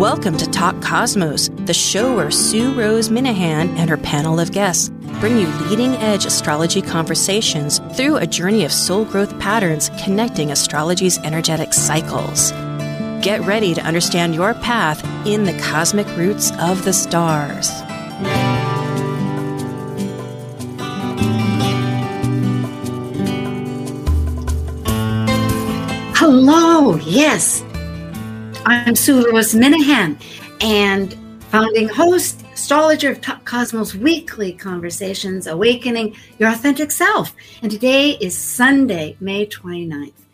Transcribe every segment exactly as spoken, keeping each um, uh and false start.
Welcome to Talk Cosmos, the show where Sue Rose Minahan and her panel of guests bring you leading-edge astrology conversations through a journey of soul growth patterns connecting astrology's energetic cycles. Get ready to understand your path in the cosmic roots of the stars. Hello, yes. I'm Sue Lewis Minahan and founding host, astrologer of Top Cosmos Weekly Conversations, Awakening Your Authentic Self. And today is Sunday, May twenty-ninth.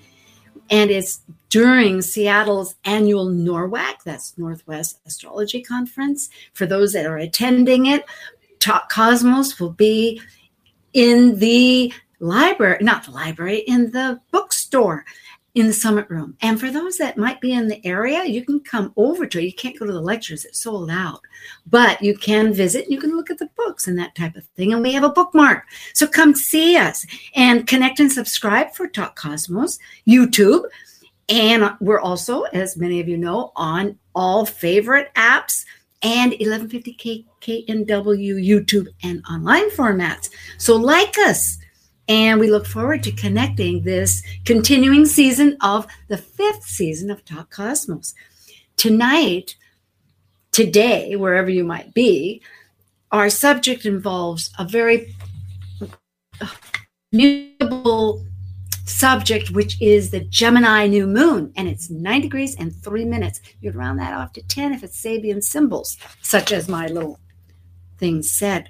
And it's during Seattle's annual NORWAC, that's Northwest Astrology Conference. For those that are attending it, Top Cosmos will be in the library, not the library, in the bookstore. In the summit room. And for those that might be in the area, you can come over to it. You can't go to the lectures, it's sold out. But you can visit, you can look at the books and that type of thing. And we have a bookmark. So come see us and connect and subscribe for Talk Cosmos, YouTube. And we're also, as many of you know, on all favorite apps and eleven fifty K K N W YouTube and online formats. So like us. And we look forward to connecting this continuing season of the fifth season of Talk Cosmos. Tonight, today, wherever you might be, our subject involves a very mutable subject, which is the Gemini new moon. And it's nine degrees and three minutes. You'd round that off to ten if it's Sabian symbols, such as my little thing said.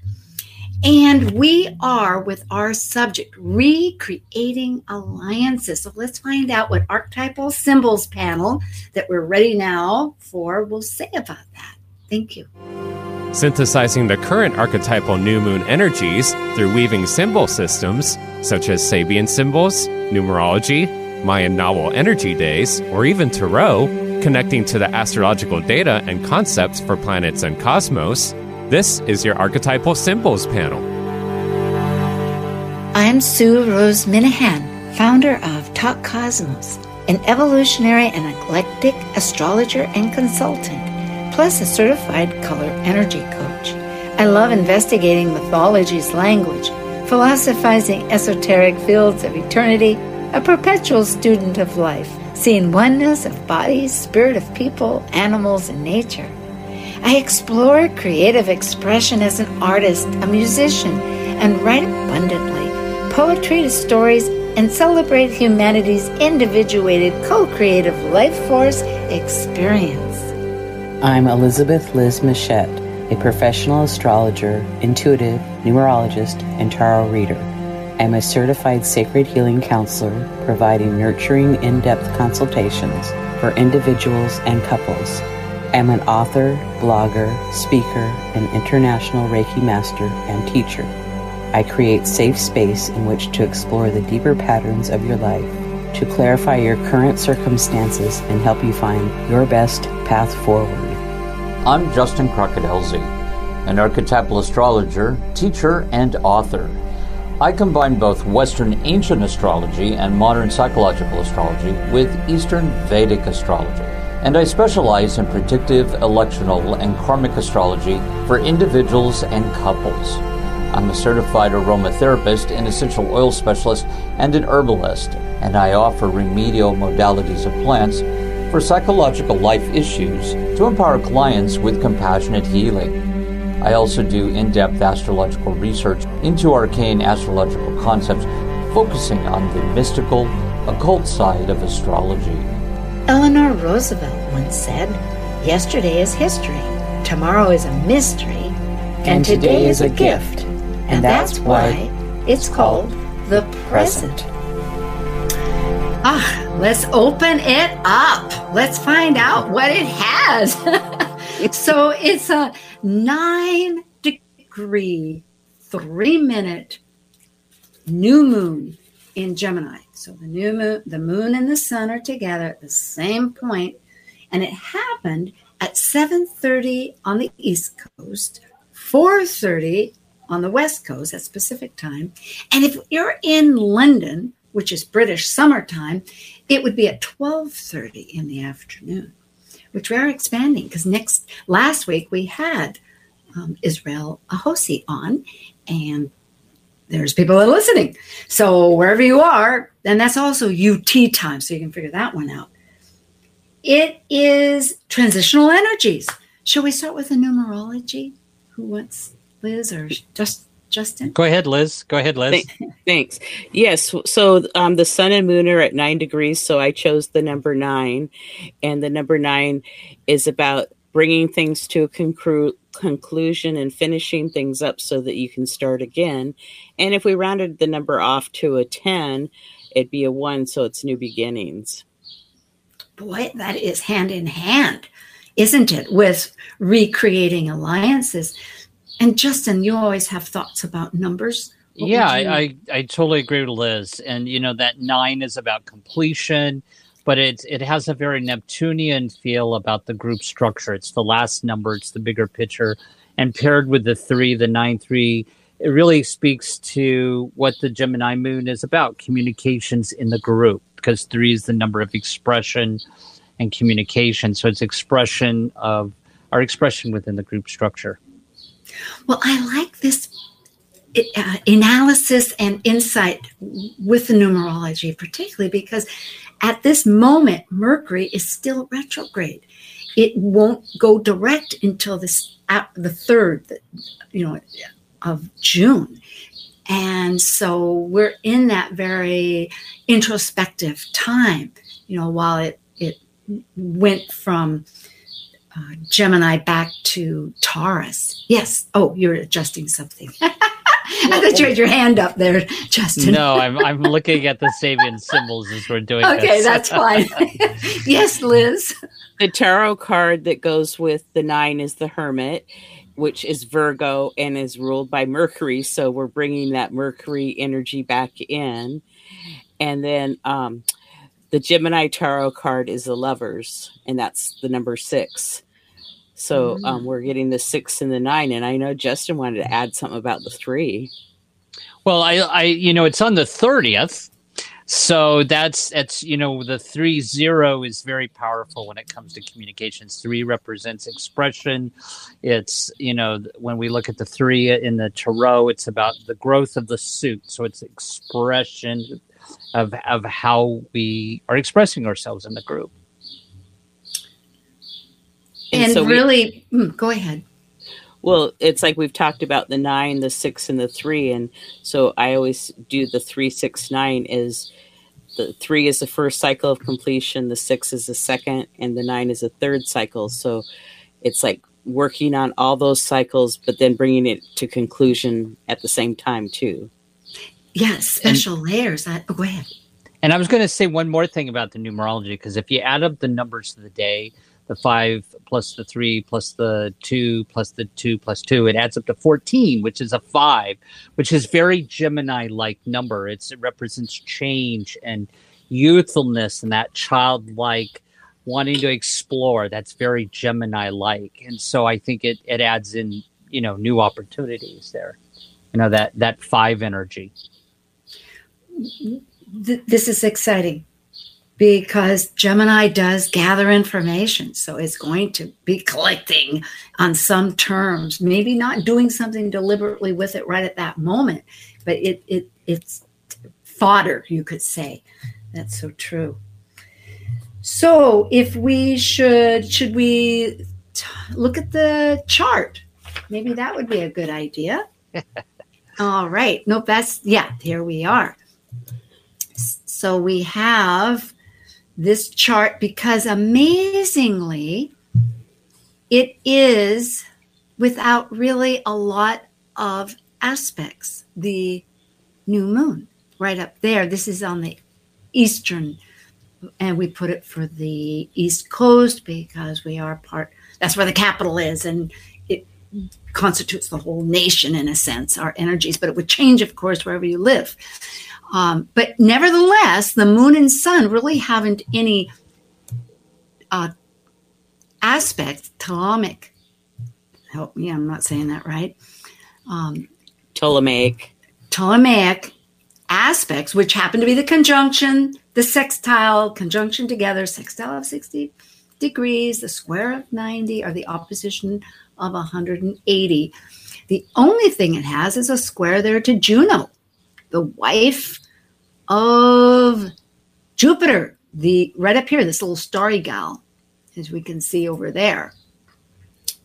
And we are, with our subject, recreating alliances. So let's find out what archetypal symbols panel that we're ready now for will say about that. Thank you. Synthesizing the current archetypal new moon energies through weaving symbol systems, such as Sabian symbols, numerology, Mayan novel energy days, or even tarot, connecting to the astrological data and concepts for planets and cosmos. This is your Archetypal Symbols panel. I'm Sue Rose Minahan, founder of Talk Cosmos, an evolutionary and eclectic astrologer and consultant, plus a certified color energy coach. I love investigating mythology's language, philosophizing esoteric fields of eternity, a perpetual student of life, seeing oneness of body, spirit of people, animals, and nature. I explore creative expression as an artist, a musician, and write abundantly, poetry to stories, and celebrate humanity's individuated co-creative life force experience. I'm Elizabeth Liz Machette, a professional astrologer, intuitive, numerologist, and tarot reader. I'm a certified sacred healing counselor, providing nurturing in-depth consultations for individuals and couples. I'm an author, blogger, speaker, and international Reiki master and teacher. I create safe space in which to explore the deeper patterns of your life, to clarify your current circumstances and help you find your best path forward. I'm Justin Crockett Elsie, an archetypal astrologer, teacher, and author. I combine both Western ancient astrology and modern psychological astrology with Eastern Vedic astrology. And I specialize in predictive, electional, and karmic astrology for individuals and couples. I'm a certified aromatherapist, an essential oil specialist, and an herbalist, and I offer remedial modalities of plants for psychological life issues to empower clients with compassionate healing. I also do in-depth astrological research into arcane astrological concepts, focusing on the mystical, occult side of astrology. Eleanor Roosevelt once said, "Yesterday is history, tomorrow is a mystery, and today is a gift, and that's why it's called the present." Ah, let's open it up. Let's find out what it has. So it's a nine degree, three minute new moon in Gemini. So the new moon, the moon and the sun are together at the same point, and it happened at seven thirty on the East Coast, four thirty on the West Coast, that's Pacific time. And if you're in London, which is British summertime, it would be at twelve thirty in the afternoon. which we are expanding, because next last week we had um, Israel Ahosi on, and there's people that are listening. So wherever you are, then that's also U T time, so you can figure that one out. It is transitional energies. Shall we start with the numerology? Who wants, Liz or just Justin? Go ahead, Liz. Go ahead, Liz. Th- thanks. Yes. So um, the sun and moon are at nine degrees. So I chose the number nine, and the number nine is about bringing things to a concru- conclusion and finishing things up so that you can start again. And if we rounded the number off to a ten, it'd be a one. So it's new beginnings. Boy, that is hand in hand, isn't it? With recreating alliances. And Justin, you always have thoughts about numbers. What yeah, I, I, I totally agree with Liz. And, you know, that nine is about completion, but it, it has a very Neptunian feel about the group structure. It's the last number. It's the bigger picture. And paired with the three, the nine, three, it really speaks to what the Gemini moon is about, communications in the group, because three is the number of expression and communication. So it's expression of our expression within the group structure. Well, I like this uh, analysis and insight with the numerology, particularly because at this moment, Mercury is still retrograde. It won't go direct until this uh, the third, you know, of June. And so we're in that very introspective time, you know, while it, it went from Uh, Gemini back to Taurus. Yes. Oh, you're adjusting something. I well, thought you had your hand up there, Justin. No, I'm I'm looking at the Sabian symbols as we're doing okay, this. Okay, that's fine. Yes, Liz. The tarot card that goes with the nine is the Hermit, which is Virgo and is ruled by Mercury. So we're bringing that Mercury energy back in. And then um, the Gemini tarot card is the Lovers, and that's the number six. So um, we're getting the six and the nine. And I know Justin wanted to add something about the three. Well, I, I you know, it's on the thirtieth. So that's, that's you know, the three zero is very powerful when it comes to communications. Three represents expression. It's, you know, when we look at the three in the tarot, it's about the growth of the suit. So it's expression of of how we are expressing ourselves in the group. And, and so really, we, mm, go ahead. Well, it's like we've talked about the nine, the six, and the three. And so I always do the three, six, nine is the three is the first cycle of completion. The six is the second, and the nine is the third cycle. So it's like working on all those cycles, but then bringing it to conclusion at the same time too. Yeah, special and, layers. I, oh, go ahead. And I was going to say one more thing about the numerology, because if you add up the numbers of the day, the five plus the three plus the two plus the two plus two, it adds up to fourteen, which is a five, which is very Gemini-like number. It's, it represents change and youthfulness and that childlike wanting to explore. That's very Gemini-like. And so I think it, it adds in, you know, new opportunities there, you know, that, that five energy. Th- this is exciting, because Gemini does gather information. So it's going to be collecting on some terms, maybe not doing something deliberately with it right at that moment, but it it it's fodder, you could say. That's so true. So if we should, should we t- look at the chart? Maybe that would be a good idea. All right. Nope, that's, yeah, here we are. So we have this chart, because amazingly, it is without really a lot of aspects. The new moon right up there. This is on the eastern, and we put it for the East Coast because we are part, that's where the capital is, and it constitutes the whole nation in a sense, our energies, but it would change, of course, wherever you live. Um, but nevertheless, the moon and sun really haven't any uh, aspect, Ptolemaic. Help me, I'm not saying that right. Um, Ptolemaic. Ptolemaic aspects, which happen to be the conjunction, the sextile, conjunction together, sextile of sixty degrees. The square of ninety or the opposition of one hundred eighty. The only thing it has is a square there to Juno, the wife of Jupiter. The right up here, this little starry gal, as we can see over there.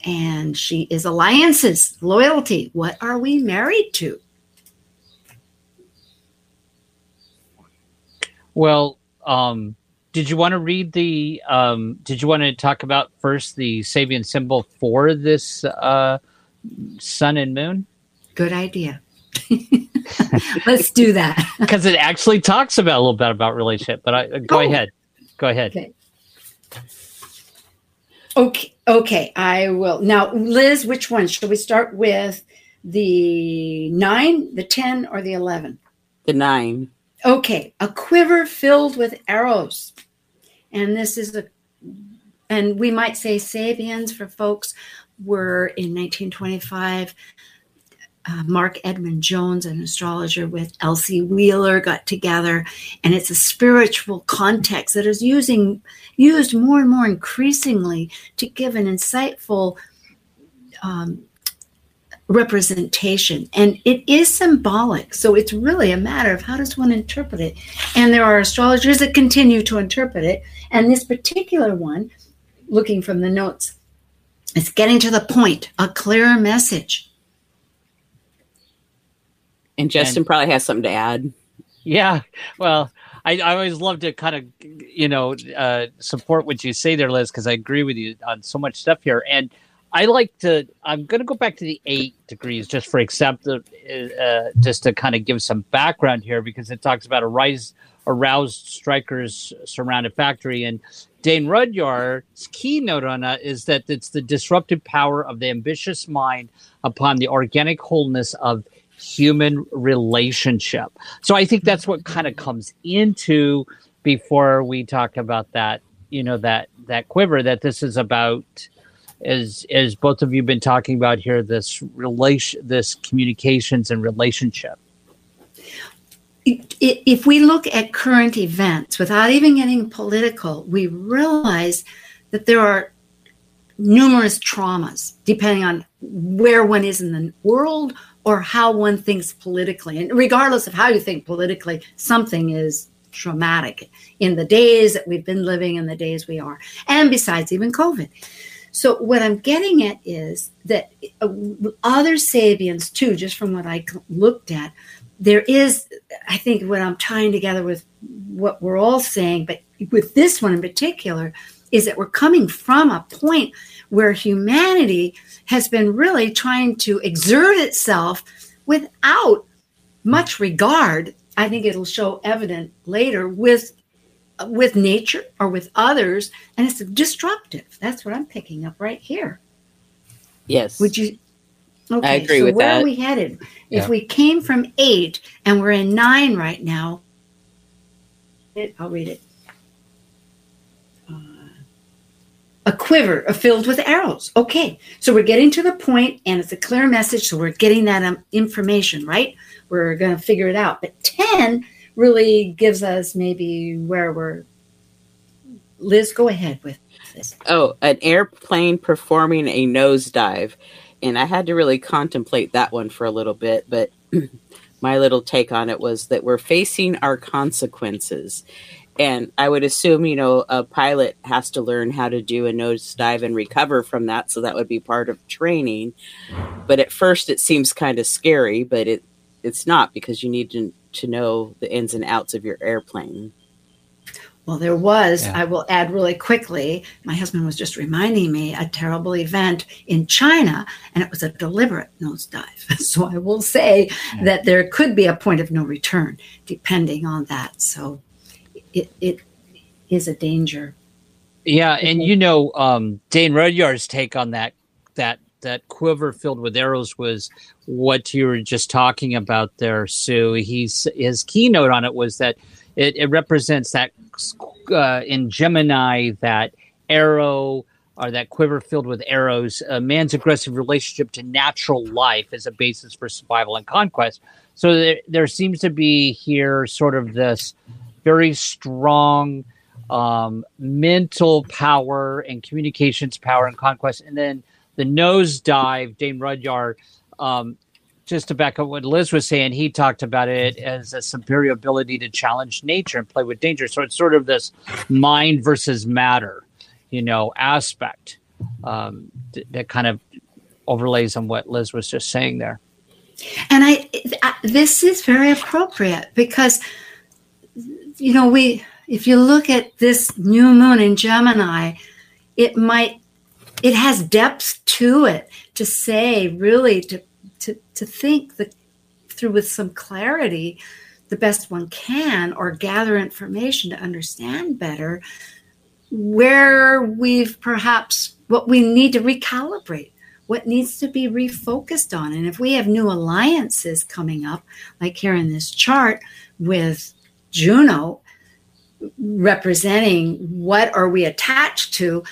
And she is alliances, loyalty. What are we married to? Well, um, did you want to read the, um, did you want to talk about first the Sabian symbol for this uh, sun and moon? Good idea. Let's do that. Because it actually talks about a little bit about relationship, but I, uh, go oh. ahead. Go ahead. Okay. Okay. Okay, I will. Now, Liz, which one? Should we start with the nine, the ten, or the eleven? The nine. Okay, a quiver filled with arrows. And this is a, and we might say Sabians for folks were in nineteen twenty-five. Uh, Mark Edmund Jones, an astrologer with Elsie Wheeler, got together, and it's a spiritual context that is using used more and more increasingly to give an insightful um, representation. And it is symbolic, so it's really a matter of how does one interpret it. And there are astrologers that continue to interpret it. And this particular one, looking from the notes, it's getting to the point, a clearer message. And Justin and, probably has something to add. Yeah. Well, I, I always love to kind of, you know, uh, support what you say there, Liz, because I agree with you on so much stuff here. And I like to, I'm going to go back to the eight degrees just for example, uh, just to kind of give some background here, because it talks about a rise, aroused strikers surround a factory. And Dane Rudhyar's keynote on that is that it's the disruptive power of the ambitious mind upon the organic wholeness of human relationship. So I think that's what kind of comes into before we talk about that, you know, that that quiver that this is about, as as both of you been talking about here, this relation, this communications and relationship. If we look at current events without even getting political, we realize that there are numerous traumas depending on where one is in the world or how one thinks politically. And regardless of how you think politically, something is traumatic in the days that we've been living, in the days we are, and besides even COVID. So what I'm getting at is that other Sabians too, just from what I looked at, there is, I think what I'm tying together with what we're all saying, but with this one in particular, is that we're coming from a point where humanity has been really trying to exert itself without much regard. I think it'll show evident later with with nature or with others, and it's destructive. That's what I'm picking up right here. Yes. Would you? Okay, I agree so with where that. Where are we headed? Yeah. If we came from eight and we're in nine right now, I'll read it. A quiver filled with arrows. Okay, so we're getting to the point, and it's a clear message, so we're getting that um, information, right? We're going to figure it out. But ten really gives us maybe where we're... Liz, go ahead with this. Oh, an airplane performing a nosedive. And I had to really contemplate that one for a little bit, but my little take on it was that we're facing our consequences. And I would assume, you know, a pilot has to learn how to do a nosedive and recover from that. So that would be part of training. But at first it seems kind of scary, but it it's not, because you need to, to know the ins and outs of your airplane. Well, there was, yeah. I will add really quickly, my husband was just reminding me, a terrible event in China, and it was a deliberate nosedive. So I will say yeah. that there could be a point of no return, depending on that. So It, it is a danger. Yeah, and you know, um, Dane Rudhyar's take on that that that quiver filled with arrows was what you were just talking about there, Sue. He's his keynote on it was that it, it represents that uh, in Gemini, that arrow or that quiver filled with arrows, a man's aggressive relationship to natural life as a basis for survival and conquest. So there, there seems to be here sort of this very strong um, mental power and communications power and conquest. And then the nosedive, Dane Rudhyar, um, just to back up what Liz was saying, he talked about it as a superior ability to challenge nature and play with danger. So it's sort of this mind versus matter, you know, aspect um, th- that kind of overlays on what Liz was just saying there. And I, I, this is very appropriate because, you know, we, if you look at this new moon in Gemini, it might, it has depth to it to say, really to, to, to think the, through with some clarity, the best one can, or gather information to understand better where we've perhaps, what we need to recalibrate, what needs to be refocused on. And if we have new alliances coming up, like here in this chart with Juno representing what are we attached to,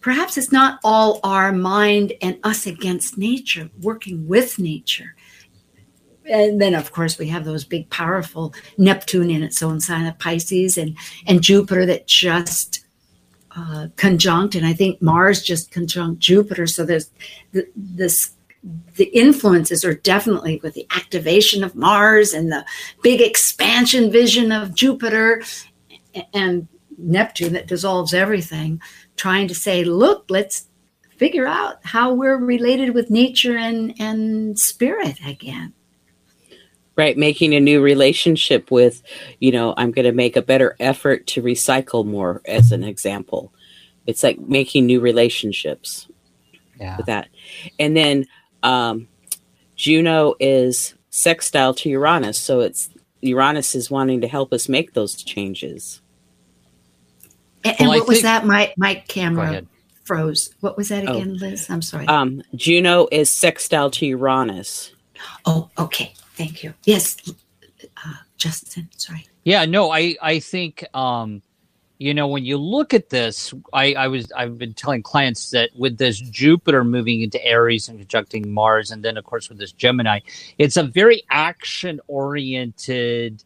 perhaps it's not all our mind and us against nature, working with nature. And then, of course, we have those big, powerful Neptune in its own sign of Pisces and, and Jupiter that just... Uh, conjunct, and I think Mars just conjunct Jupiter. So there's the, this, the influences are definitely with the activation of Mars and the big expansion vision of Jupiter and Neptune that dissolves everything, trying to say, look, let's figure out how we're related with nature and, and spirit again. Right, making a new relationship with, you know, I'm going to make a better effort to recycle more, as an example. It's like making new relationships yeah. with that. And then um, Juno is sextile to Uranus, so it's Uranus is wanting to help us make those changes. And, and well, what think, was that? My my camera froze. What was that again, oh. Liz? I'm sorry. Um, Juno is sextile to Uranus. Oh, okay. Thank you. Yes, uh, Justin, sorry. Yeah, no, I, I think, um, you know, when you look at this, I, I was, I've been telling clients that with this Jupiter moving into Aries and conjuncting Mars, and then, of course, with this Gemini, it's a very action-oriented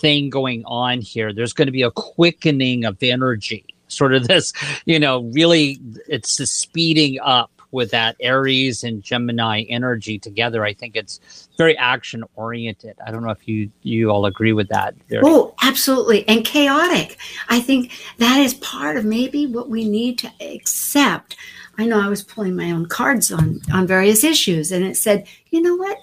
thing going on here. There's going to be a quickening of energy, sort of this, you know, really it's the speeding up. With that Aries and Gemini energy together, I think it's very action-oriented. I don't know if you you all agree with that. Oh, absolutely. And chaotic. I think that is part of maybe what we need to accept. I know I was pulling my own cards on, on various issues, and it said, you know what?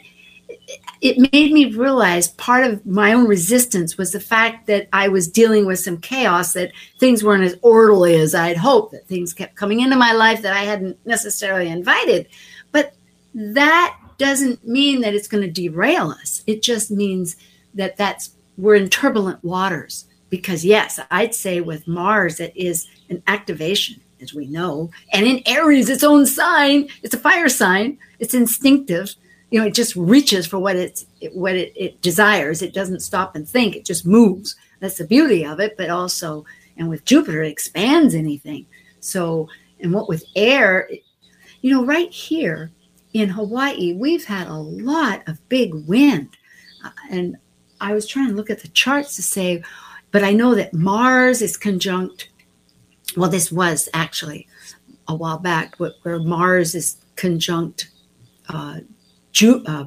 It made me realize part of my own resistance was the fact that I was dealing with some chaos, that things weren't as orderly as I'd hoped, that things kept coming into my life that I hadn't necessarily invited. But that doesn't mean that it's going to derail us. It just means that that's we're in turbulent waters. Because, yes, I'd say with Mars, it is an activation, as we know. And in Aries, its own sign, it's a fire sign. It's instinctive. You know, it just reaches for what it's it, what it, it desires. It doesn't stop and think. It just moves. That's the beauty of it. But also, and with Jupiter, it expands anything. So, and what with air, it, you know, right here in Hawaii, we've had a lot of big wind. Uh, and I was trying to look at the charts to say, but I know that Mars is conjunct. Well, this was actually a while back, where Mars is conjunct uh Uh,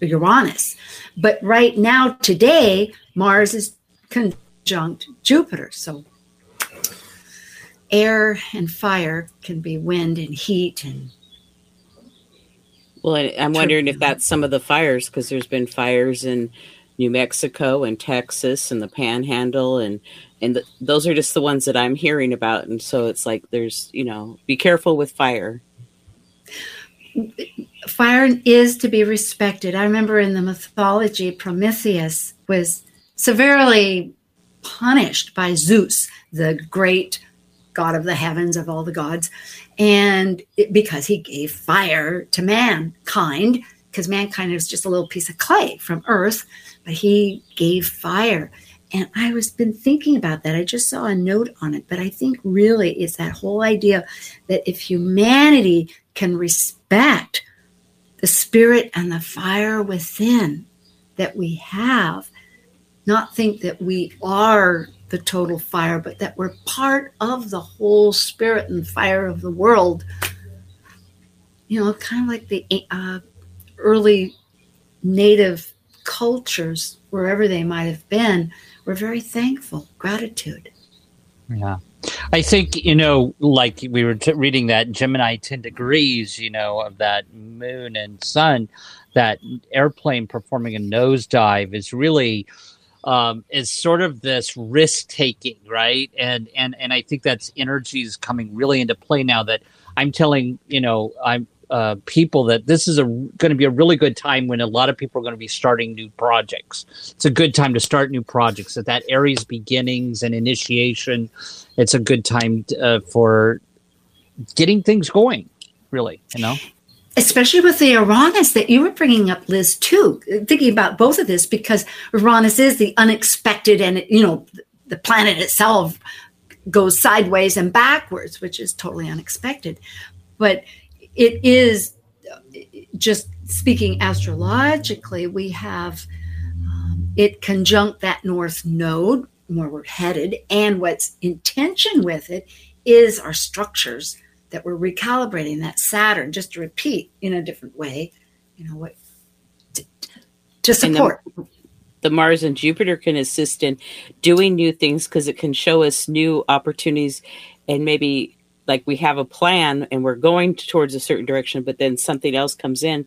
Uranus. But right now, today, Mars is conjunct Jupiter. So air and fire can be wind and heat. And well, I, I'm wondering if that's some of the fires, because there's been fires in New Mexico and Texas and the Panhandle. And, and the, those are just the ones that I'm hearing about. And so it's like there's, you know, be careful with fire. Fire is to be respected. I remember in the mythology, Prometheus was severely punished by Zeus, the great god of the heavens, of all the gods, and it, because he gave fire to mankind, because mankind is just a little piece of clay from Earth, but he gave fire. And I was been thinking about that. I just saw a note on it, but I think really it's that whole idea that if humanity can respect the spirit and the fire within that we have, not think that we are the total fire, but that we're part of the whole spirit and fire of the world. You know, kind of like the uh, early native cultures, wherever they might have been, we're very thankful, gratitude. Yeah. I think, you know, like we were t- reading that Gemini ten degrees, you know, of that moon and sun, that airplane performing a nosedive is really um, is sort of this risk taking, right? And and and I think that's energy is coming really into play now. That I'm telling, you know, I'm uh, people that this is a going to be a really good time when a lot of people are going to be starting new projects. It's a good time to start new projects. At that Aries beginnings and initiation, it's a good time to, uh, for getting things going, really, you know? Especially with the Uranus that you were bringing up, Liz, too, thinking about both of this, because Uranus is the unexpected and, you know, the planet itself goes sideways and backwards, which is totally unexpected. But it is just speaking astrologically, we have um, it conjunct that North Node where we're headed, and what's in tension with it is our structures that we're recalibrating, that Saturn, just to repeat in a different way, you know, what to, to support. The, the Mars and Jupiter can assist in doing new things because it can show us new opportunities, and maybe like we have a plan and we're going towards a certain direction, but then something else comes in.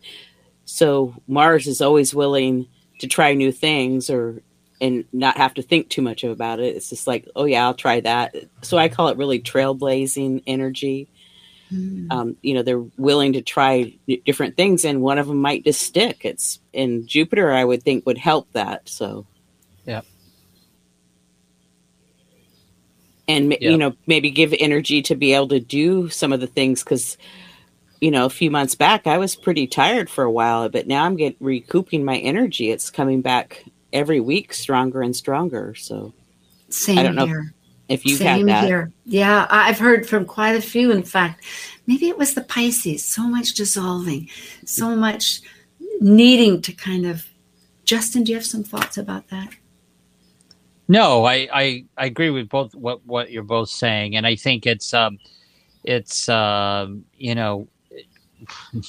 So Mars is always willing to try new things, or and not have to think too much about it. It's just like, oh yeah, I'll try that. So I call it really trailblazing energy. Mm. Um, you know, they're willing to try different things, and one of them might just stick. It's in Jupiter, I would think, would help that. So, yeah. And, yeah. you know, maybe give energy to be able to do some of the things, because, you know, a few months back, I was pretty tired for a while, but now I'm getting recouping my energy. It's coming back every week stronger and stronger. So same I don't know here. If you've same had that. Here. Yeah. I've heard from quite a few. In fact, maybe it was the Pisces, so much dissolving, so much needing to kind of, Justin, do you have some thoughts about that? No, I, I, I agree with both what, what you're both saying. And I think it's, um, it's, um, you know,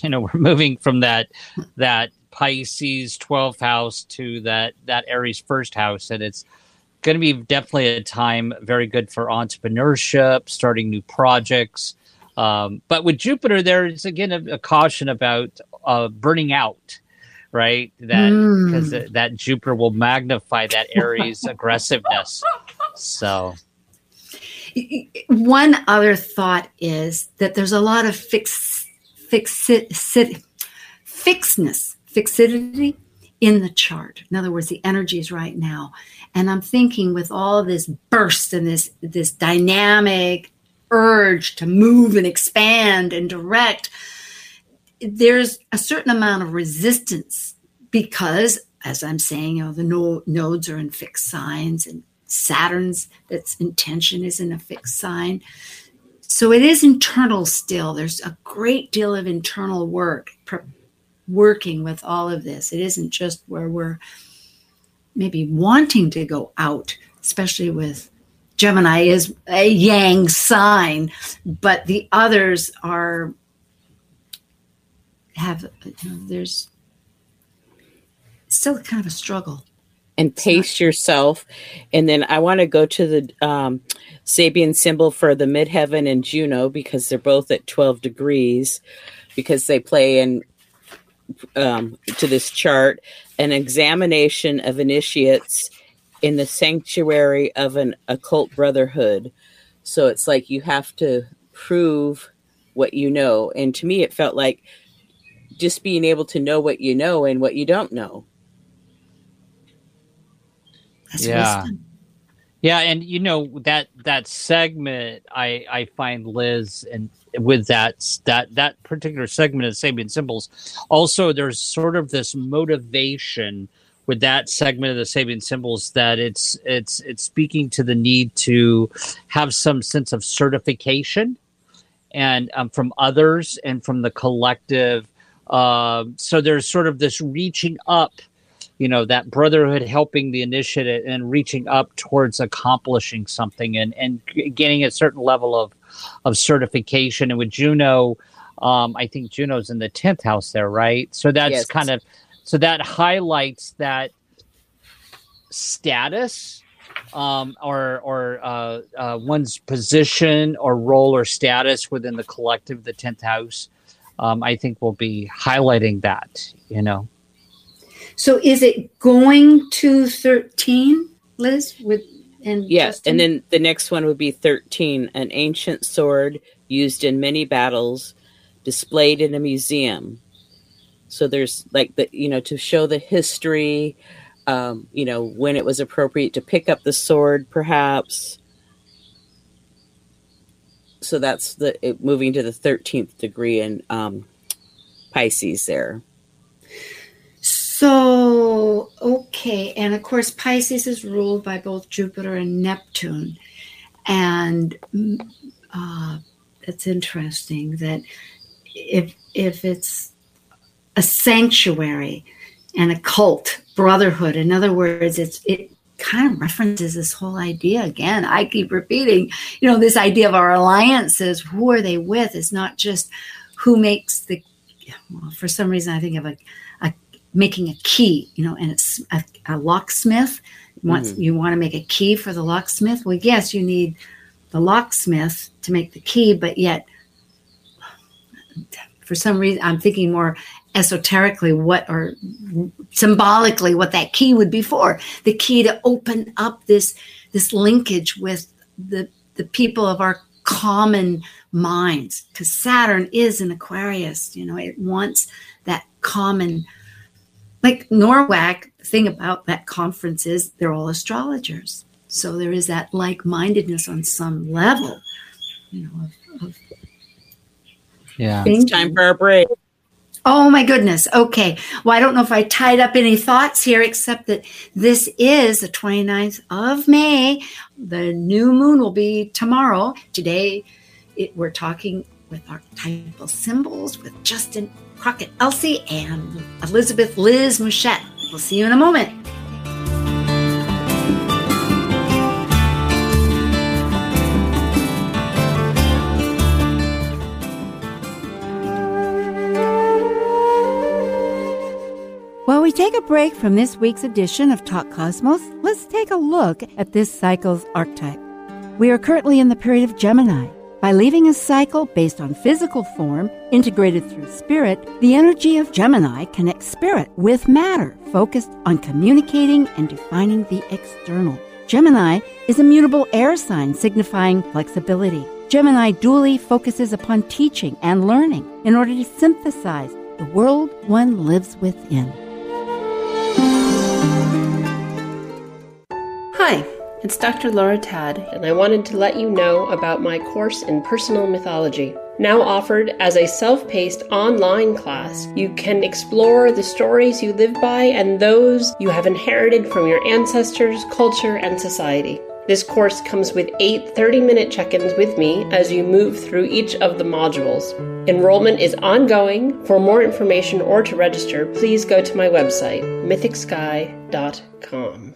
you know, we're moving from that, that, Pisces twelfth house to that that Aries first house, and it's going to be definitely a time very good for entrepreneurship, starting new projects. Um, but with Jupiter, there is again a, a caution about uh, burning out, right? That because mm. that Jupiter will magnify that Aries aggressiveness. So, one other thought is that there's a lot of fix fixit fixedness. Fixity in the chart. In other words, the energies right now. And I'm thinking with all this burst and this, this dynamic urge to move and expand and direct, there's a certain amount of resistance because, as I'm saying, you know, the no, nodes are in fixed signs, and Saturn's that's intention is in a fixed sign. So it is internal still. There's a great deal of internal work pre- working with all of this. It isn't just where we're maybe wanting to go out, especially with Gemini is a yang sign, but the others are have, you know, there's still kind of a struggle. And pace yourself. And then I want to go to the um, Sabian symbol for the midheaven and Juno, because they're both at twelve degrees, because they play in Um, to this chart, an examination of initiates in the sanctuary of an occult brotherhood. So it's like you have to prove what you know. And to me, it felt like just being able to know what you know and what you don't know. That's yeah. Wisdom. Yeah. And you know, that, that segment, I, I find, Liz, and with that, that, that particular segment of Sabian symbols, also there's sort of this motivation with that segment of the Sabian symbols that it's, it's, it's speaking to the need to have some sense of certification and um, from others and from the collective. Uh, so there's sort of this reaching up you know, that brotherhood, helping the initiative and reaching up towards accomplishing something and, and getting a certain level of, of certification. And with Juno, um, I think Juno's in the tenth house there, right? So that's yes. kind of, so that highlights that status um, or, or uh, uh, one's position or role or status within the collective, the tenth house. Um, I think we'll be highlighting that, you know. So is it going to thirteen, Liz? With and yes, Justin? And then the next one would be thirteen, an ancient sword used in many battles, displayed in a museum. So there's like the, you know, to show the history, um, you know, when it was appropriate to pick up the sword, perhaps. So that's the it, moving to the thirteenth degree in um, Pisces there. So, okay. And of course, Pisces is ruled by both Jupiter and Neptune. And uh, it's interesting that if if it's a sanctuary and a cult, brotherhood, in other words, it's it kind of references this whole idea again. I keep repeating, you know, this idea of our alliances, who are they with? It's not just who makes the, well, for some reason, I think of a, a making a key, you know, and it's a, a locksmith. Once mm-hmm. you want to make a key for the locksmith, well, yes, you need the locksmith to make the key, but yet for some reason, I'm thinking more esoterically what or symbolically what that key would be for. The key to open up this this linkage with the the people of our common minds, because Saturn is an Aquarius, you know, it wants that common. Like NORWAC, the thing about that conference is they're all astrologers. So there is that like-mindedness on some level. You know, of, of yeah. Thinking. It's time for our break. Oh, my goodness. Okay. Well, I don't know if I tied up any thoughts here, except that this is the twenty-ninth of May. The new moon will be tomorrow. Today, it, we're talking with archetypal symbols with Justin Crockett Elsie and Elizabeth Liz Machette. We'll see you in a moment. While we take a break from this week's edition of Talk Cosmos, let's take a look at this cycle's archetype. We are currently in the period of Gemini. By leaving a cycle based on physical form, integrated through spirit, the energy of Gemini connects spirit with matter, focused on communicating and defining the external. Gemini is a mutable air sign signifying flexibility. Gemini dually focuses upon teaching and learning in order to synthesize the world one lives within. Hi. It's Doctor Laura Tadd, and I wanted to let you know about my course in personal mythology. Now offered as a self-paced online class, you can explore the stories you live by and those you have inherited from your ancestors, culture, and society. This course comes with eight thirty-minute check-ins with me as you move through each of the modules. Enrollment is ongoing. For more information or to register, please go to my website, mythic sky dot com.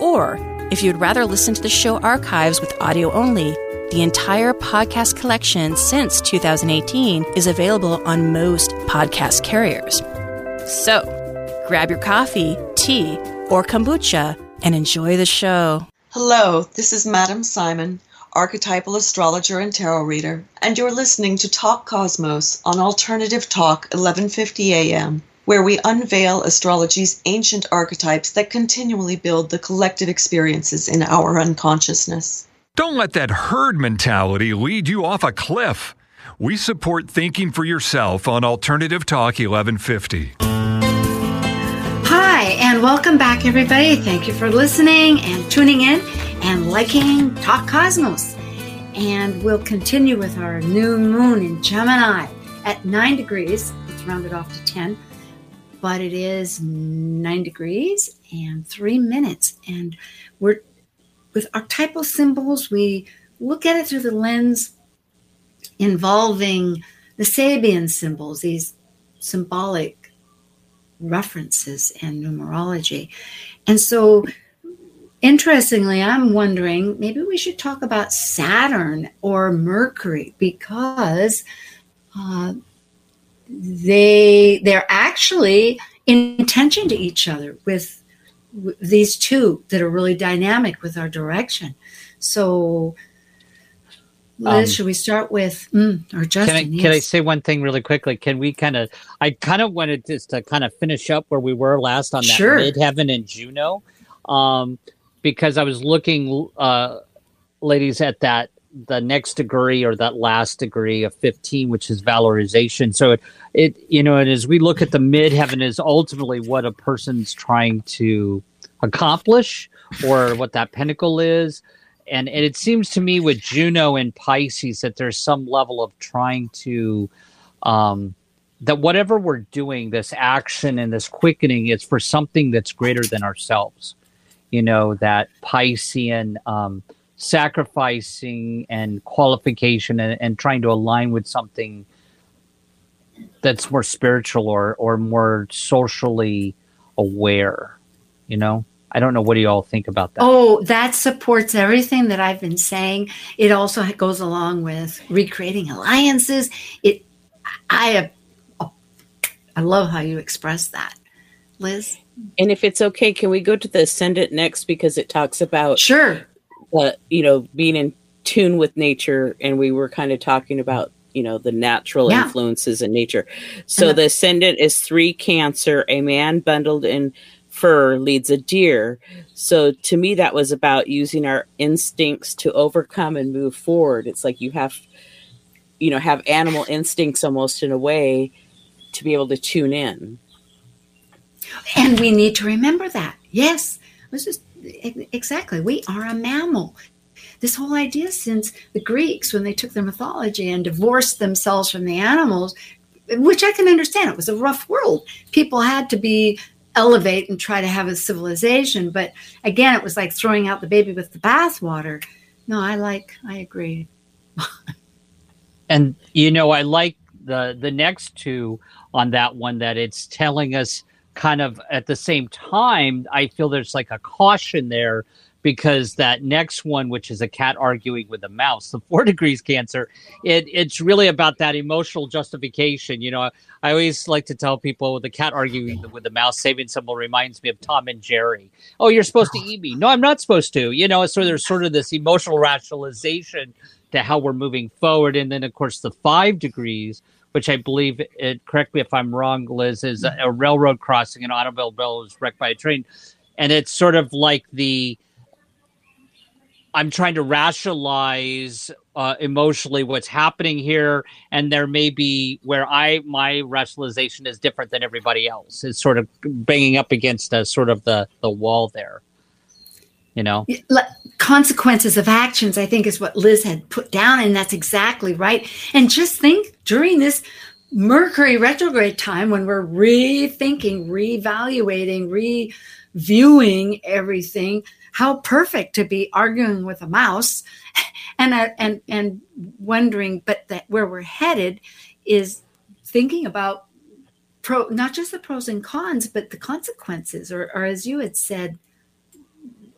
Or, if you'd rather listen to the show archives with audio only, the entire podcast collection since two thousand eighteen is available on most podcast carriers. So, grab your coffee, tea, or kombucha and enjoy the show. Hello, this is Madame Simon, archetypal astrologer and tarot reader, and you're listening to Talk Cosmos on Alternative Talk, eleven fifty a.m., where we unveil astrology's ancient archetypes that continually build the collective experiences in our unconsciousness. Don't let that herd mentality lead you off a cliff. We support thinking for yourself on Alternative Talk eleven fifty. Hi, Okay, and welcome back, everybody. Thank you for listening and tuning in and liking Talk Cosmos. And we'll continue with our new moon in Gemini at nine degrees. It's rounded off to ten, but it is nine degrees and three minutes. And we're with archetypal symbols. We look at it through the lens involving the Sabian symbols, these symbolic references and numerology. And so, interestingly, I'm wondering, maybe we should talk about Saturn or Mercury, because uh, they, they're actually in tension to each other with w- these two that are really dynamic with our direction. So, Liz, um, should we start with, mm, or Justin? Can I, yes. can I say one thing really quickly? Can we kind of, I kind of wanted just to kind of finish up where we were last on that sure. Midheaven and Juno. Um, Because I was looking, uh, ladies, at that the next degree or that last degree of fifteen, which is valorization. So it, it you know, and as we look at the midheaven is ultimately what a person's trying to accomplish or what that pinnacle is. And, and it seems to me with Juno and Pisces that there's some level of trying to um, that whatever we're doing, this action and this quickening is for something that's greater than ourselves. You know, that Piscean um, sacrificing and qualification and, and trying to align with something that's more spiritual or, or more socially aware, you know? I don't know. What do you all think about that? Oh, that supports everything that I've been saying. It also goes along with recreating alliances. It, I, I, I love how you express that, Liz. And if it's okay, can we go to the ascendant next, because it talks about sure, uh, you know, being in tune with nature, and we were kind of talking about, you know, the natural yeah. influences in nature. So uh-huh. the ascendant is three Cancer. A man bundled in fur leads a deer. So to me, that was about using our instincts to overcome and move forward. It's like you have, you know, have animal instincts almost in a way to be able to tune in. And we need to remember that. Yes, this is exactly. We are a mammal. This whole idea since the Greeks, when they took their mythology and divorced themselves from the animals, which I can understand. It was a rough world. People had to be elevate and try to have a civilization. But again, it was like throwing out the baby with the bathwater. No, I like, I agree. And, you know, I like the the next two on that one, that it's telling us kind of at the same time, I feel there's like a caution there, because that next one, which is a cat arguing with a mouse, the four degrees Cancer, it it's really about that emotional justification. You know, I, I always like to tell people the cat arguing with the mouse, Sabian symbol, reminds me of Tom and Jerry. Oh, you're supposed to eat me. No, I'm not supposed to. You know, so there's sort of this emotional rationalization to how we're moving forward. And then, of course, the five degrees, which I believe, it, correct me if I'm wrong, Liz, is a, a railroad crossing, an automobile is wrecked by a train. And it's sort of like the, I'm trying to rationalize uh, emotionally what's happening here. And there may be where I, my rationalization is different than everybody else. It's sort of banging up against a, sort of the, the wall there, you know? Consequences of actions, I think, is what Liz had put down. And that's exactly right. And just think during this Mercury retrograde time, when we're rethinking, reevaluating, reviewing everything, how perfect to be arguing with a mouse and, and, and wondering, but that where we're headed is thinking about pro, not just the pros and cons, but the consequences, or, or as you had said,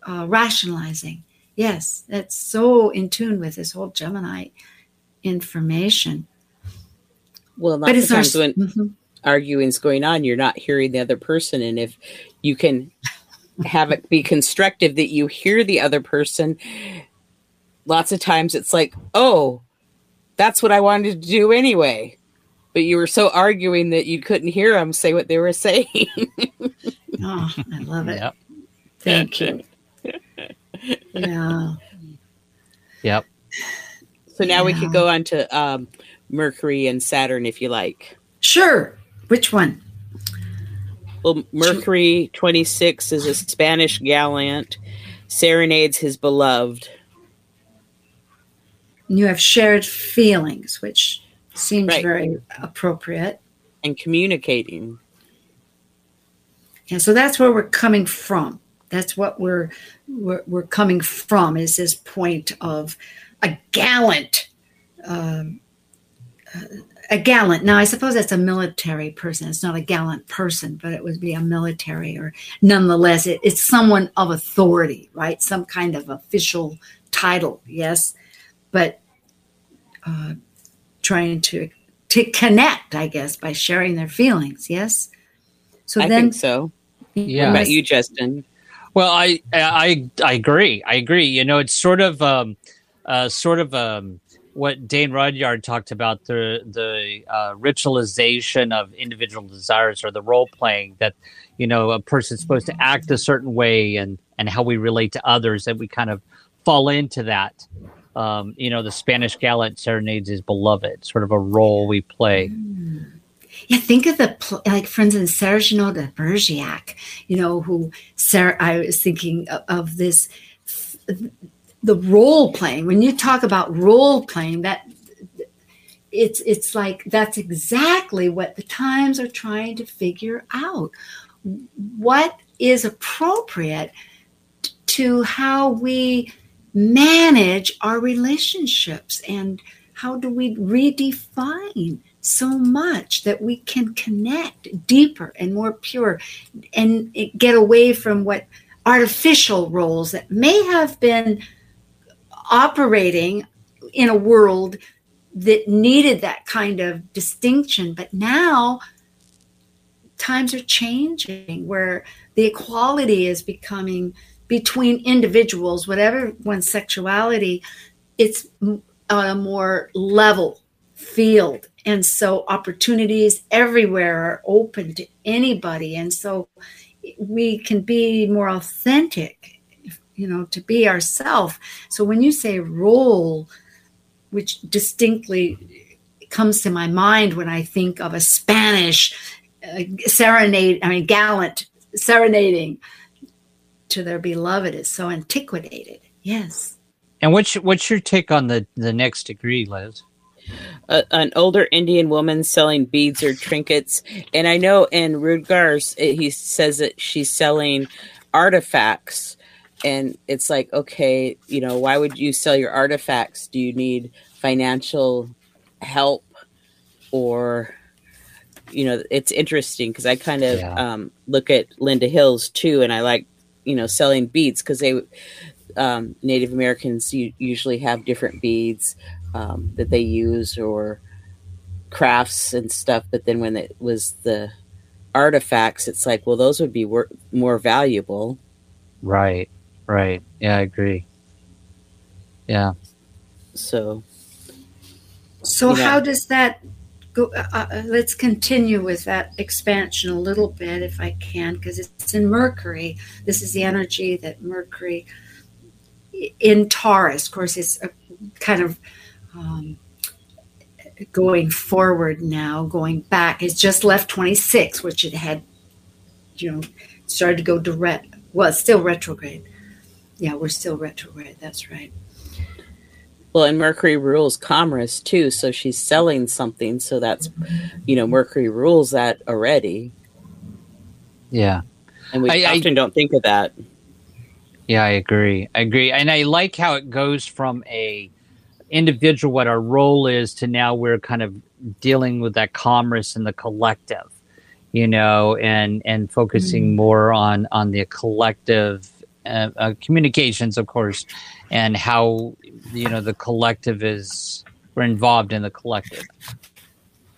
Uh, rationalizing. Yes, that's so in tune with this whole Gemini information. Well, not but the times our... when mm-hmm. arguing's going on, you're not hearing the other person. And if you can have it be constructive that you hear the other person, lots of times it's like, oh, that's what I wanted to do anyway. But you were so arguing that you couldn't hear them say what they were saying. Oh, I love it. Yep. Thank you. Yeah. Yep. So now yeah. we could go on to um, Mercury and Saturn, if you like. Sure. Which one? Well, Mercury twenty-six is a Spanish gallant, serenades his beloved. And you have shared feelings, which seems right. very appropriate. And communicating. Yeah, so that's where we're coming from. That's what we're we're, we're coming from, is this point of a gallant, um, a gallant. Now, I suppose that's a military person. It's not a gallant person, but it would be a military, or nonetheless, it, it's someone of authority, right? Some kind of official title, yes? But uh, trying to to connect, I guess, by sharing their feelings, yes? So I then, think so. Yeah. What about you, Justin? Well, I, I I agree. I agree. You know, it's sort of um, uh, sort of um, what Dane Rudhyar talked about, the the uh, ritualization of individual desires, or the role playing that, you know, a person's supposed to act a certain way, and and how we relate to others, that we kind of fall into that. Um, you know, the Spanish gallant serenades his beloved, sort of a role we play. Mm. Yeah, think of the, pl- like, for instance, Sergino de Bergerac, you know, who, Sarah, I was thinking of, of this, the role playing. When you talk about role playing, that it's it's like, that's exactly what the times are trying to figure out. What is appropriate to how we manage our relationships, and how do we redefine so much that we can connect deeper and more pure, and get away from what artificial roles that may have been operating in a world that needed that kind of distinction. But now times are changing, where the equality is becoming between individuals, whatever one's sexuality, it's on a more level field. And so opportunities everywhere are open to anybody. And so we can be more authentic, you know, to be ourselves. So when you say role, which distinctly comes to my mind when I think of a Spanish uh, serenade, I mean, gallant serenading to their beloved, is so antiquated. Yes. And what's, what's your take on the, the next degree, Liz? Uh, an older Indian woman selling beads or trinkets. And I know in Rudgar's, he says that she's selling artifacts. And it's like, okay, you know, why would you sell your artifacts? Do you need financial help? Or, you know, it's interesting, because I kind of yeah. um, look at Linda Hills too. And I like, you know, selling beads, because they, um, Native Americans u- usually have different beads Um, that they use, or crafts and stuff. But then when it was the artifacts, it's like, well, those would be wor- more valuable. Right, right. Yeah, I agree. Yeah. So. So you know, how does that go? Uh, let's continue with that expansion a little bit, if I can, because it's in Mercury. This is the energy that Mercury in Taurus, of course, it's a kind of Um, going forward now, going back. It's just left twenty-six, which it had, you know, started to go direct. Well, it's still retrograde. Yeah, we're still retrograde. That's right. Well, and Mercury rules commerce too. So she's selling something. So that's, you know, Mercury rules that already. Yeah. And we I, often I, don't think of that. Yeah, I agree. I agree. And I like how it goes from a individual, what our role is, to now we're kind of dealing with that commerce and the collective, you know, and and focusing mm-hmm. more on on the collective uh, uh, communications, of course, and how, you know, the collective is, we're involved in the collective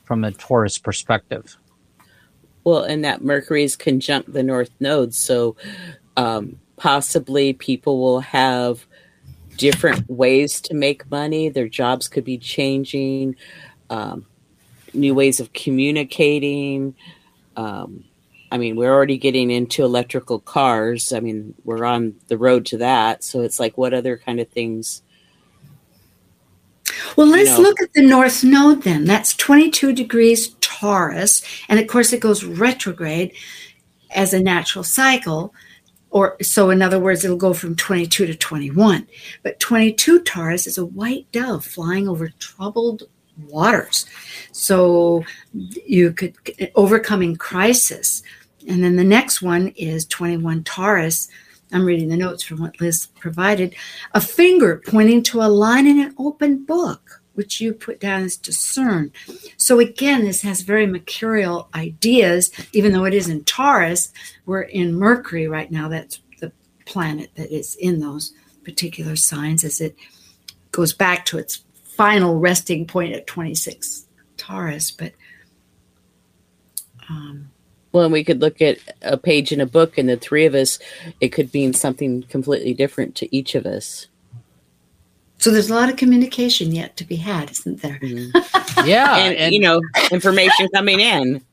from a Taurus perspective. Well, and that Mercury is conjunct the North Node, so um, possibly people will have different ways to make money. Their jobs could be changing, um, new ways of communicating. Um, I mean, we're already getting into electrical cars. I mean, we're on the road to that. So it's like, what other kind of things? Well, let's you know. look at the North Node then. That's twenty-two degrees Taurus. And of course, it goes retrograde. as a natural cycle. Or so, in other words, it'll go from twenty-two to twenty-one. But twenty-two Taurus is a white dove flying over troubled waters. So you could, overcoming crisis. And then the next one is twenty-one Taurus. I'm reading the notes from what Liz provided. A finger pointing to a line in an open book, which you put down as discern. So again, this has very mercurial ideas, even though it is in Taurus. We're in Mercury right now. That's the planet that is in those particular signs as it goes back to its final resting point at twenty-six Taurus. But um, well, and we could look at a page in a book, and the three of us, it could mean something completely different to each of us. So there's a lot of communication yet to be had, isn't there? Mm-hmm. Yeah. and, and, you know, information coming in.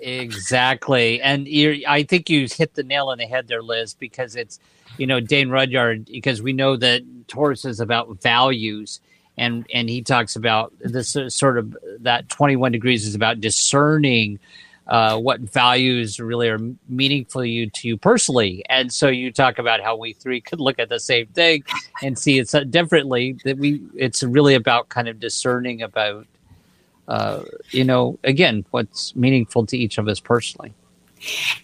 Exactly. And you're, I think you hit the nail on the head there, Liz, because it's, you know, Dane Rudhyar, because we know that Taurus is about values. And, and he talks about this uh, sort of that twenty-one degrees is about discerning uh, what values really are meaningful to you, to you personally. And so you talk about how we three could look at the same thing and see it so differently, that we, it's really about kind of discerning about, uh, you know, again, what's meaningful to each of us personally.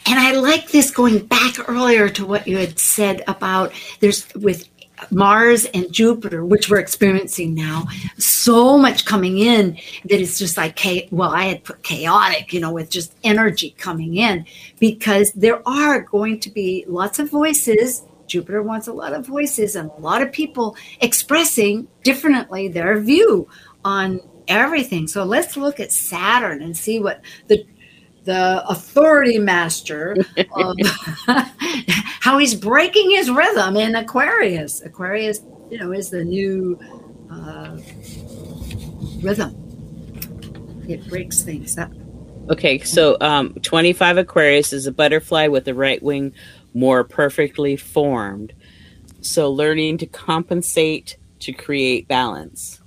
And I like this going back earlier to what you had said about there's with Mars and Jupiter, which we're experiencing now, so much coming in that it's just like, well, I had put chaotic, you know, with just energy coming in, because there are going to be lots of voices. Jupiter wants a lot of voices and a lot of people expressing differently their view on everything. So let's look at Saturn and see what the the authority master of how he's breaking his rhythm in Aquarius. Aquarius, you know, is the new uh, rhythm. It breaks things up. Okay, so um, twenty-five Aquarius is a butterfly with the right wing more perfectly formed. So learning to compensate to create balance.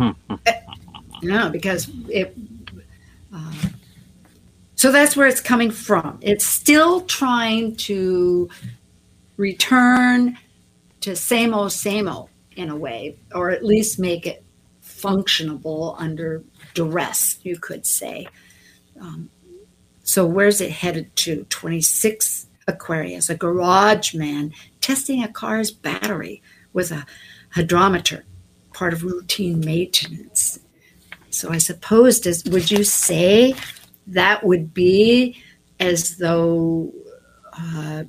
No, because it... Uh, So that's where it's coming from. It's still trying to return to same old, same old in a way, or at least make it functionable under duress, you could say. Um, so where's it headed to? twenty-six Aquarius, a garage man testing a car's battery with a hydrometer, part of routine maintenance. So I suppose, does, would you say... that would be as though, uh,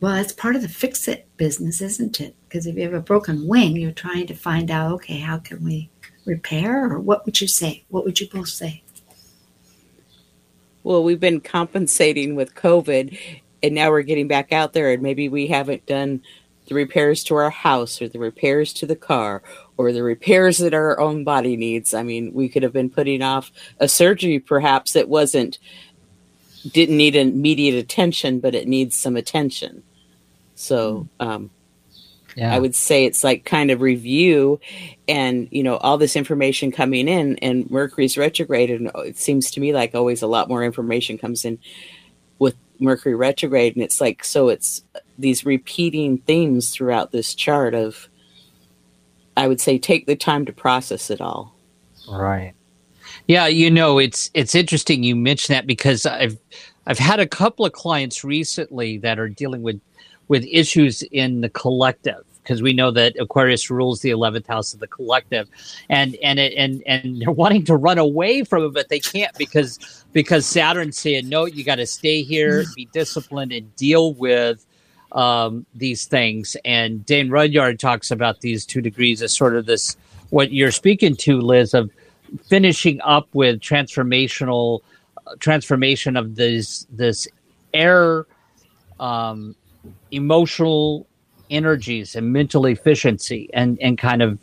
well, that's part of the fix-it business, isn't it? Because if you have a broken wing, you're trying to find out, okay, how can we repair? Or what would you say? What would you both say? Well, we've been compensating with COVID, and now we're getting back out there, and maybe we haven't done the repairs to our house or the repairs to the car or the repairs that our own body needs. I mean, we could have been putting off a surgery perhaps that wasn't, didn't need immediate attention, but it needs some attention. So um, yeah. I would say it's like kind of review and, you know, all this information coming in, and Mercury's retrograde. And it seems to me like always a lot more information comes in with Mercury retrograde. And it's like, so it's these repeating themes throughout this chart of, I would say, take the time to process it all. Right. Yeah. You know, it's, it's interesting you mention that, because I've, I've had a couple of clients recently that are dealing with, with issues in the collective, because we know that Aquarius rules the eleventh house of the collective, and, and, it, and, and they're wanting to run away from it, but they can't, because, because Saturn's saying, no, you got to stay here, be disciplined and deal with, um these things. And Dane Rudhyar talks about these two degrees as sort of this, what you're speaking to, Liz, of finishing up with transformational uh, transformation of this this air um emotional energies and mental efficiency, and and kind of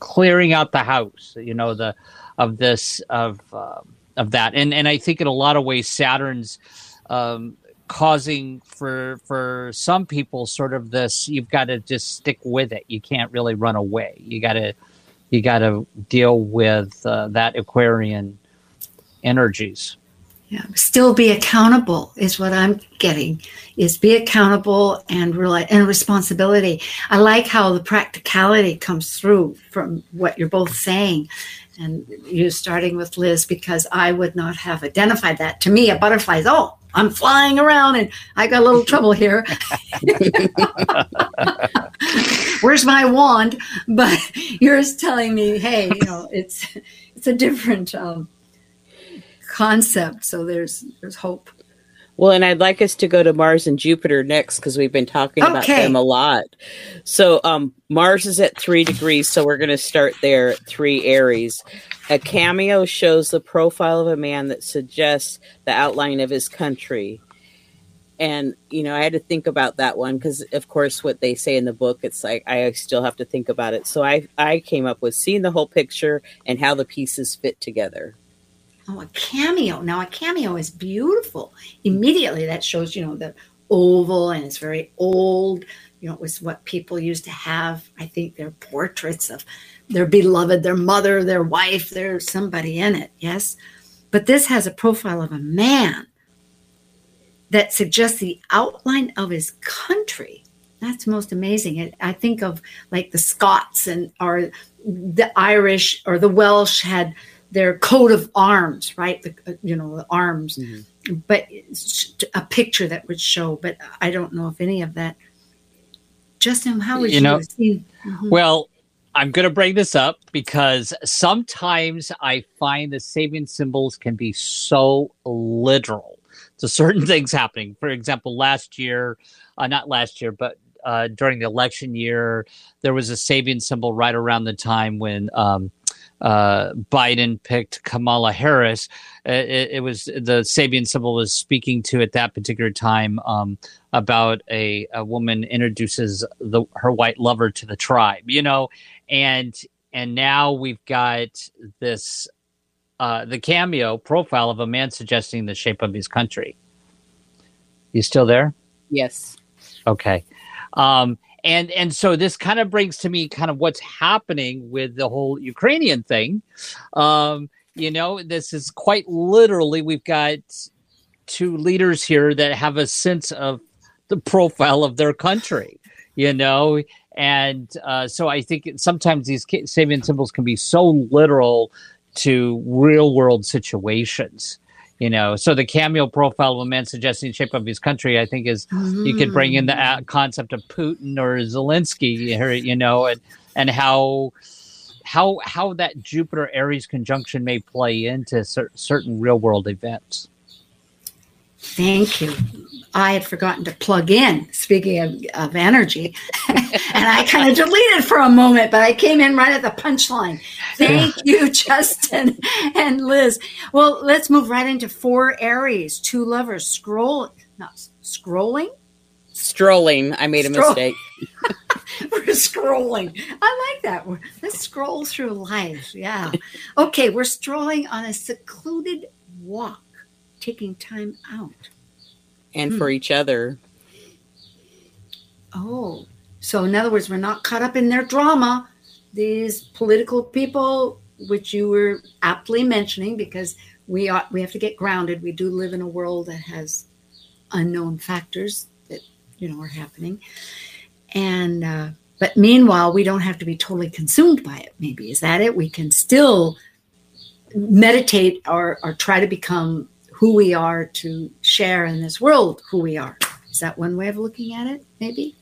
clearing out the house, you know, the of this of uh, of that. And and I think in a lot of ways Saturn's um causing for for some people sort of this, you've got to just stick with it, you can't really run away, you got to you got to deal with uh, that Aquarian energies. Yeah, still be accountable is what I'm getting, is be accountable and realize, and responsibility. I like how the practicality comes through from what you're both saying. And you starting with Liz, because I would not have identified that. To me, a butterfly is, oh, I'm flying around and I got a little trouble here. Where's my wand? But yours telling me, hey, you know, it's it's a different um, concept. So there's there's hope. Well, and I'd like us to go to Mars and Jupiter next, because we've been talking okay. about them a lot. So um, Mars is at three degrees, so we're going to start there at three Aries. A cameo shows the profile of a man that suggests the outline of his country. And, you know, I had to think about that one because, of course, what they say in the book, it's like I still have to think about it. So I, I came up with seeing the whole picture and how the pieces fit together. Oh, a cameo. Now, a cameo is beautiful. Immediately, that shows, you know, the oval, and it's very old. You know, it was what people used to have. I think their portraits of their beloved, their mother, their wife, there's somebody in it, yes? But this has a profile of a man that suggests the outline of his country. That's most amazing. It, I think of, like, the Scots and or the Irish or the Welsh had their coat of arms, right? The, you know, the arms, mm-hmm. but a picture that would show, but I don't know if any of that. Justin, how would you, you know, see? Mm-hmm. Well, I'm going to bring this up because sometimes I find the Sabian symbols can be so literal to certain things happening. For example, last year, uh, not last year, but uh, during the election year, there was a Sabian symbol right around the time when, um, Uh, Biden picked Kamala Harris. Uh, it, it was the Sabian symbol was speaking to at that particular time um, about a, a woman introduces the, her white lover to the tribe, you know, and and now we've got this uh, the cameo profile of a man suggesting the shape of his country. You still there? Yes. Okay. Um, And and so this kind of brings to me kind of what's happening with the whole Ukrainian thing. Um, you know, this is quite literally, we've got two leaders here that have a sense of the profile of their country, you know. And uh, so I think sometimes these Sabian symbols can be so literal to real world situations. You know, so the cameo profile of a man suggesting the shape of his country, I think, is mm. you could bring in the uh, concept of Putin or Zelensky, or, you know, and and how how how that Jupiter Aries conjunction may play into cer- certain real world events. Thank you. I had forgotten to plug in, speaking of, of energy, and I kind of deleted for a moment, but I came in right at the punchline. Thank you, Justin and Liz. Well, let's move right into four Aries, two lovers, scroll, not scrolling? Strolling. I made a Stroll- mistake. We're scrolling. I like that word. Let's scroll through life. Yeah. Okay, we're strolling on a secluded walk, taking time out. And hmm. for each other. Oh, so in other words, we're not caught up in their drama. These political people, which you were aptly mentioning, because we ought, we have to get grounded. We do live in a world that has unknown factors that, you know, are happening. And, uh, but meanwhile, we don't have to be totally consumed by it. Maybe, is that it? We can still meditate or, or try to become who we are, to share in this world who we are. Is that one way of looking at it, maybe?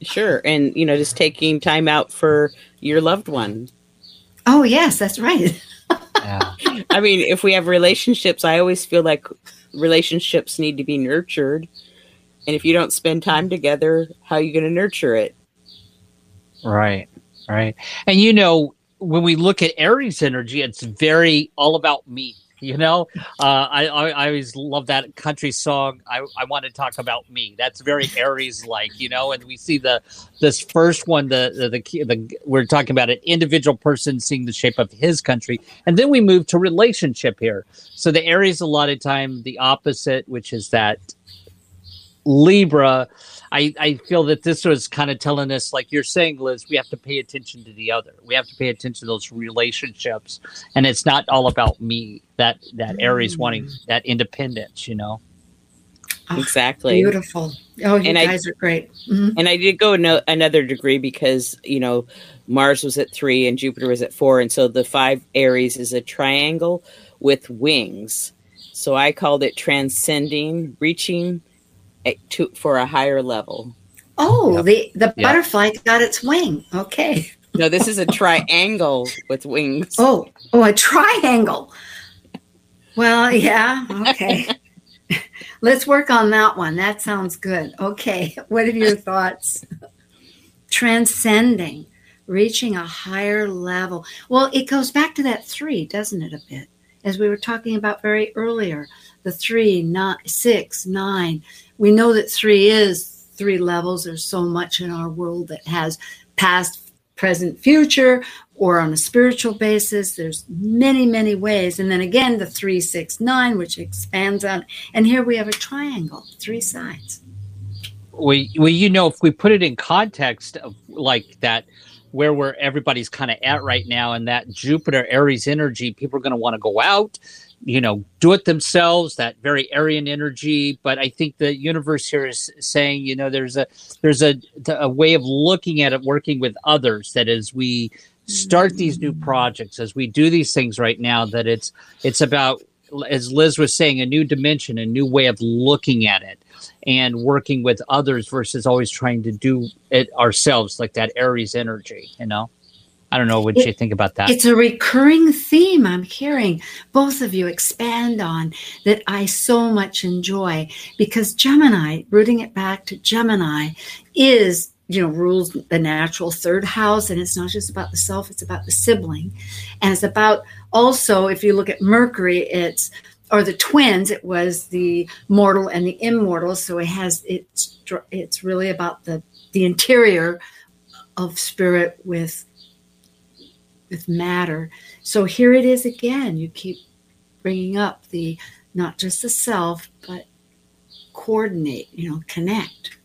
Sure. And, you know, just taking time out for your loved one. Oh, yes, that's right. Yeah. I mean, if we have relationships, I always feel like relationships need to be nurtured. And if you don't spend time together, how are you going to nurture it? Right, right. And, you know, when we look at Aries energy, it's very all about me. You know, uh, I, I I always love that country song. I, I want to talk about me. That's very Aries like, you know. And we see the this first one, the the, the the we're talking about an individual person seeing the shape of his country, and then we move to relationship here. So the Aries, a lot of time, the opposite, which is that Libra, I, I feel that this was kind of telling us, like you're saying, Liz, we have to pay attention to the other. We have to pay attention to those relationships. And it's not all about me, that, that Aries wanting that independence, you know? Oh, exactly. Beautiful. Oh, you and guys I, are great. Mm-hmm. And I did go no, another degree because, you know, Mars was at three and Jupiter was at four. And so the five Aries is a triangle with wings. So I called it transcending, reaching to for a higher level. Oh, yep. the, the yep. butterfly got its wing. Okay. No, this is a triangle with wings. Oh, oh, a triangle. Well, yeah. Okay. Let's work on that one. That sounds good. Okay. What are your thoughts? Transcending, reaching a higher level. Well, it goes back to that three, doesn't it, a bit? As we were talking about very earlier, the three, nine, six, nine. We know that three is three levels. There's so much in our world that has past, present, future, or on a spiritual basis. There's many, many ways. And then again, the three, six, nine, which expands on. And here we have a triangle, three sides. We, well, you know, if we put it in context of like that, where we're everybody's kind of at right now, and that Jupiter Aries energy, people are going to want to go out, you know, do it themselves, that very Aryan energy. But I think the universe here is saying, you know, there's a there's a, a way of looking at it, working with others, that as we start these new projects, as we do these things right now, that it's it's about, as Liz was saying, a new dimension, a new way of looking at it and working with others versus always trying to do it ourselves, like that Aries energy, you know? I don't know what it, you think about that. It's a recurring theme I'm hearing both of you expand on that I so much enjoy, because Gemini, rooting it back to Gemini, is, you know, rules the natural third house. And it's not just about the self, it's about the sibling. And it's about also, if you look at Mercury, it's, or the twins, it was the mortal and the immortal. So it has, it's, it's really about the, the interior of spirit with, with matter. So here it is again. You keep bringing up the, not just the self, but coordinate, you know, connect.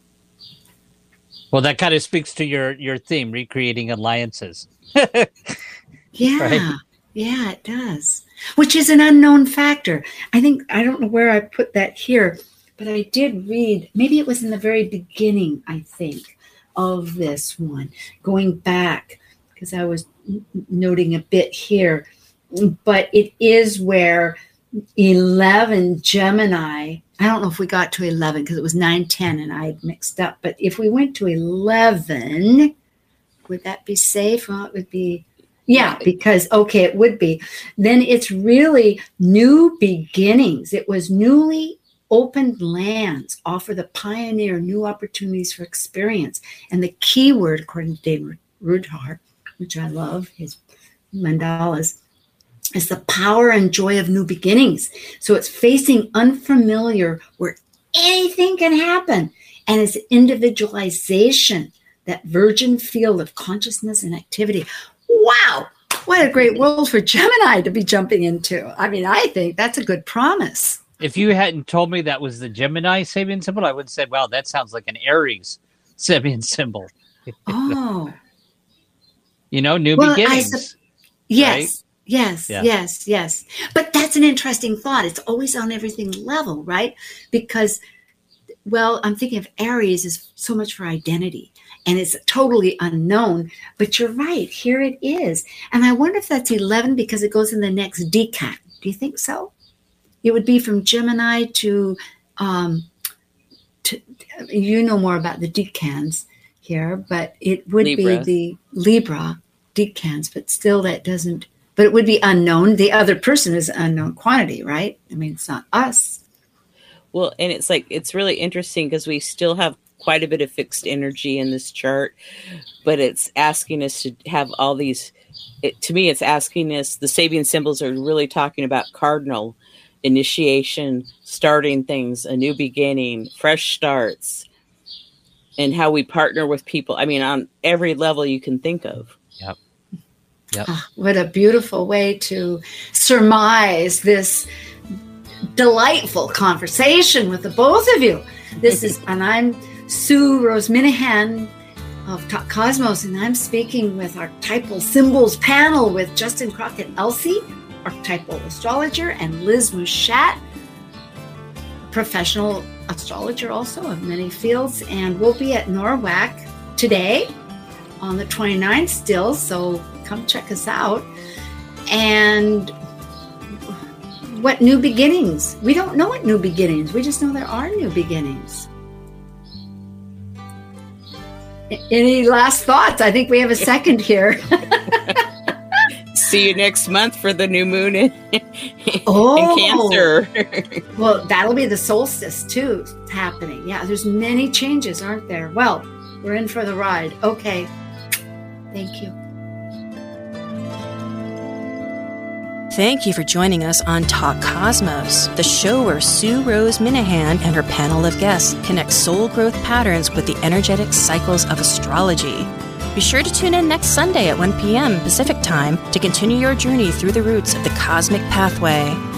Well, that kind of speaks to your, your theme, recreating alliances. Yeah, right? Yeah, it does, which is an unknown factor. I think, I don't know where I put that here, but I did read, maybe it was in the very beginning, I think, of this one, going back, because I was n- noting a bit here, but it is where eleven Gemini, I don't know if we got to eleven because it was nine ten and I had mixed up. But if we went to eleven, would that be safe? Well, it would be, yeah, because, okay, it would be. Then it's really new beginnings. It was newly opened lands, offer the pioneer new opportunities for experience. And the key word, according to Dane Rudhyar, which I love, his mandalas, it's the power and joy of new beginnings. So it's facing unfamiliar where anything can happen. And it's individualization, that virgin field of consciousness and activity. Wow. What a great world for Gemini to be jumping into. I mean, I think that's a good promise. If you hadn't told me that was the Gemini Sabian symbol, I would have said, wow, that sounds like an Aries Sabian symbol. Oh. You know, new well, beginnings. I su- yes. Right? Yes, yeah. yes, yes. But that's an interesting thought. It's always on everything level, right? Because, well, I'm thinking of Aries is so much for identity, and it's totally unknown. But you're right. Here it is. And I wonder if that's eleven because it goes in the next decan. Do you think so? It would be from Gemini to, um, to you know more about the decans here, but it would Libra. be the Libra decans, but still that doesn't. But it would be unknown. The other person is an unknown quantity, right? I mean, it's not us. Well, and it's like, it's really interesting because we still have quite a bit of fixed energy in this chart, but it's asking us to have all these, it, to me, it's asking us, the Sabian symbols are really talking about cardinal initiation, starting things, a new beginning, fresh starts, and how we partner with people. I mean, on every level you can think of. Yep. Yep. Oh, what a beautiful way to surmise this delightful conversation with the both of you. This is, and I'm Sue Rose Minahan of Top Cosmos, and I'm speaking with Archetypal Symbols panel with Justin Crockett Elsie, archetypal astrologer, and Liz Machette, professional astrologer also of many fields. And we'll be at NORWAC today on the twenty-ninth still, so come check us out. And what new beginnings? We don't know what new beginnings. We just know there are new beginnings. Any last thoughts? I think we have a second here. See you next month for the new moon in, oh, in Cancer. Well, that'll be the solstice too happening. Yeah, there's many changes, aren't there? Well, we're in for the ride. Okay. Thank you. Thank you for joining us on Talk Cosmos, the show where Sue Rose Minahan and her panel of guests connect soul growth patterns with the energetic cycles of astrology. Be sure to tune in next Sunday at one p.m. Pacific Time to continue your journey through the roots of the cosmic pathway.